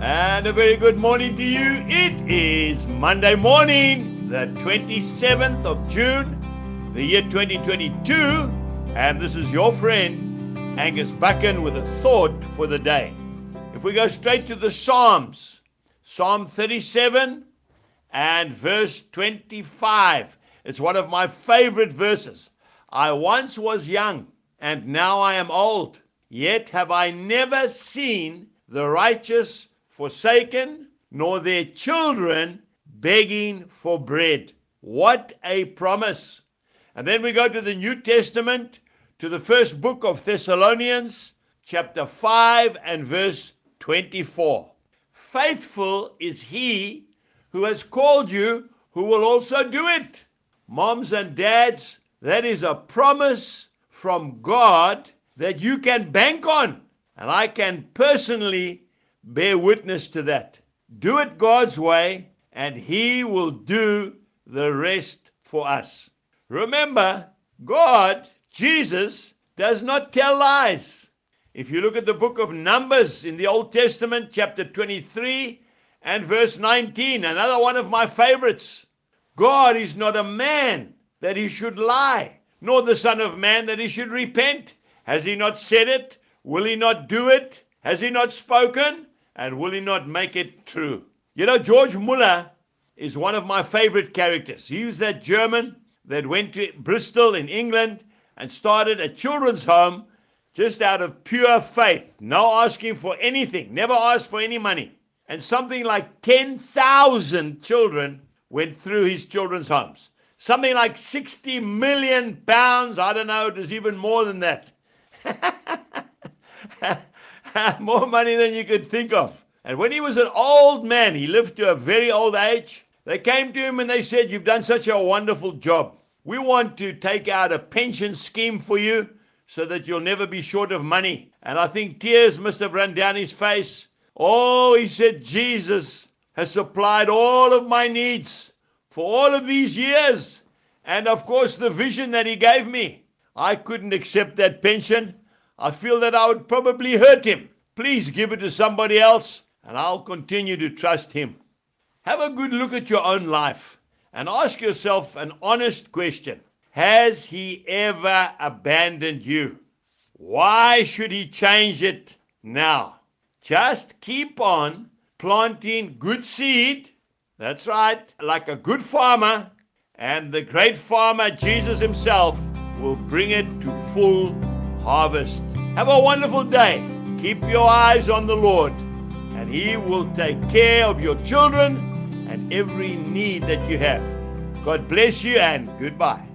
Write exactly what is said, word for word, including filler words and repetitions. And a very good morning to you. It is Monday morning, the twenty-seventh of June, the year twenty twenty-two. And this is your friend, Angus Backen, with a thought for the day. If we go straight to the Psalms, Psalm thirty-seven and verse twenty-five. It's one of my favorite verses. I once was young, and now I am old. Yet have I never seen the righteous forsaken, nor their children begging for bread. What a promise. And then we go to the New Testament, to the first book of Thessalonians, chapter five and verse twenty-four. Faithful is he who has called you, who will also do it. Moms and dads, that is a promise from God that you can bank on. And I can personally bear witness to that. Do it God's way, and He will do the rest for us. Remember, God, Jesus, does not tell lies. If you look at the book of Numbers in the Old Testament, chapter twenty-three and verse nineteen, another one of my favorites. God is not a man that He should lie, nor the Son of Man that He should repent. Has He not said it? Will He not do it? Has He not spoken? And will He not make it true? You know, George Muller is one of my favorite characters. He was that German that went to Bristol in England and started a children's home just out of pure faith. No asking for anything. Never asked for any money. And something like ten thousand children went through his children's homes. Something like sixty million pounds. I don't know, it was even more than that. More money than you could think of. And when he was an old man, he lived to a very old age, they came to him and they said, you've done such a wonderful job. We want to take out a pension scheme for you so that you'll never be short of money. And I think tears must have run down his face. Oh, he said, Jesus has supplied all of my needs for all of these years. And of course, the vision that He gave me, I couldn't accept that pension. I feel that I would probably hurt Him. Please give it to somebody else, and I'll continue to trust Him. Have a good look at your own life and ask yourself an honest question. Has He ever abandoned you? Why should He change it now? Just keep on planting good seed. That's right, like a good farmer. And the great farmer, Jesus Himself, will bring it to full harvest. Have a wonderful day. Keep your eyes on the Lord, and He will take care of your children and every need that you have. God bless you, and goodbye.